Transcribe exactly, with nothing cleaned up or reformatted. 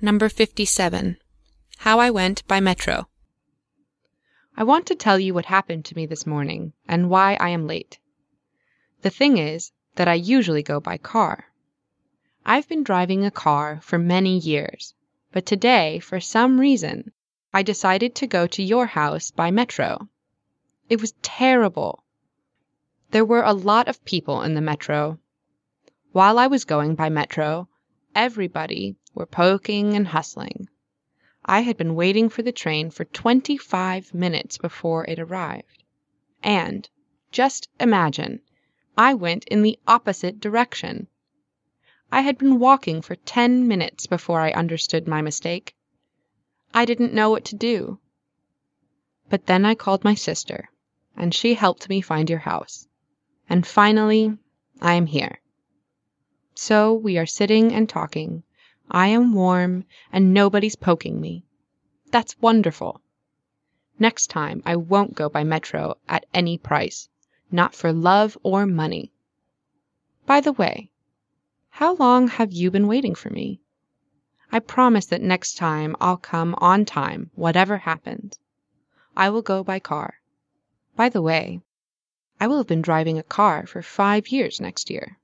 Number fifty-seven. How I Went by Metro. I want to tell you what happened to me this morning and why I am late. The thing is that I usually go by car. I've been driving a car for many years, but today, for some reason, I decided to go to your house by metro. It was terrible. There were a lot of people in the metro. While I was going by metro, everybody were poking and hustling. I had been waiting for the train for twenty-five minutes before it arrived. And, just imagine, I went in the opposite direction. I had been walking for ten minutes before I understood my mistake. I didn't know what to do. But then I called my sister, and she helped me find your house. And finally, I am here. So we are sitting and talking. I am warm, and nobody's poking me. That's wonderful. Next time, I won't go by metro at any price, not for love or money. By the way, how long have you been waiting for me? I promise that next time I'll come on time, whatever happens. I will go by car. By the way, I will have been driving a car for five years next year.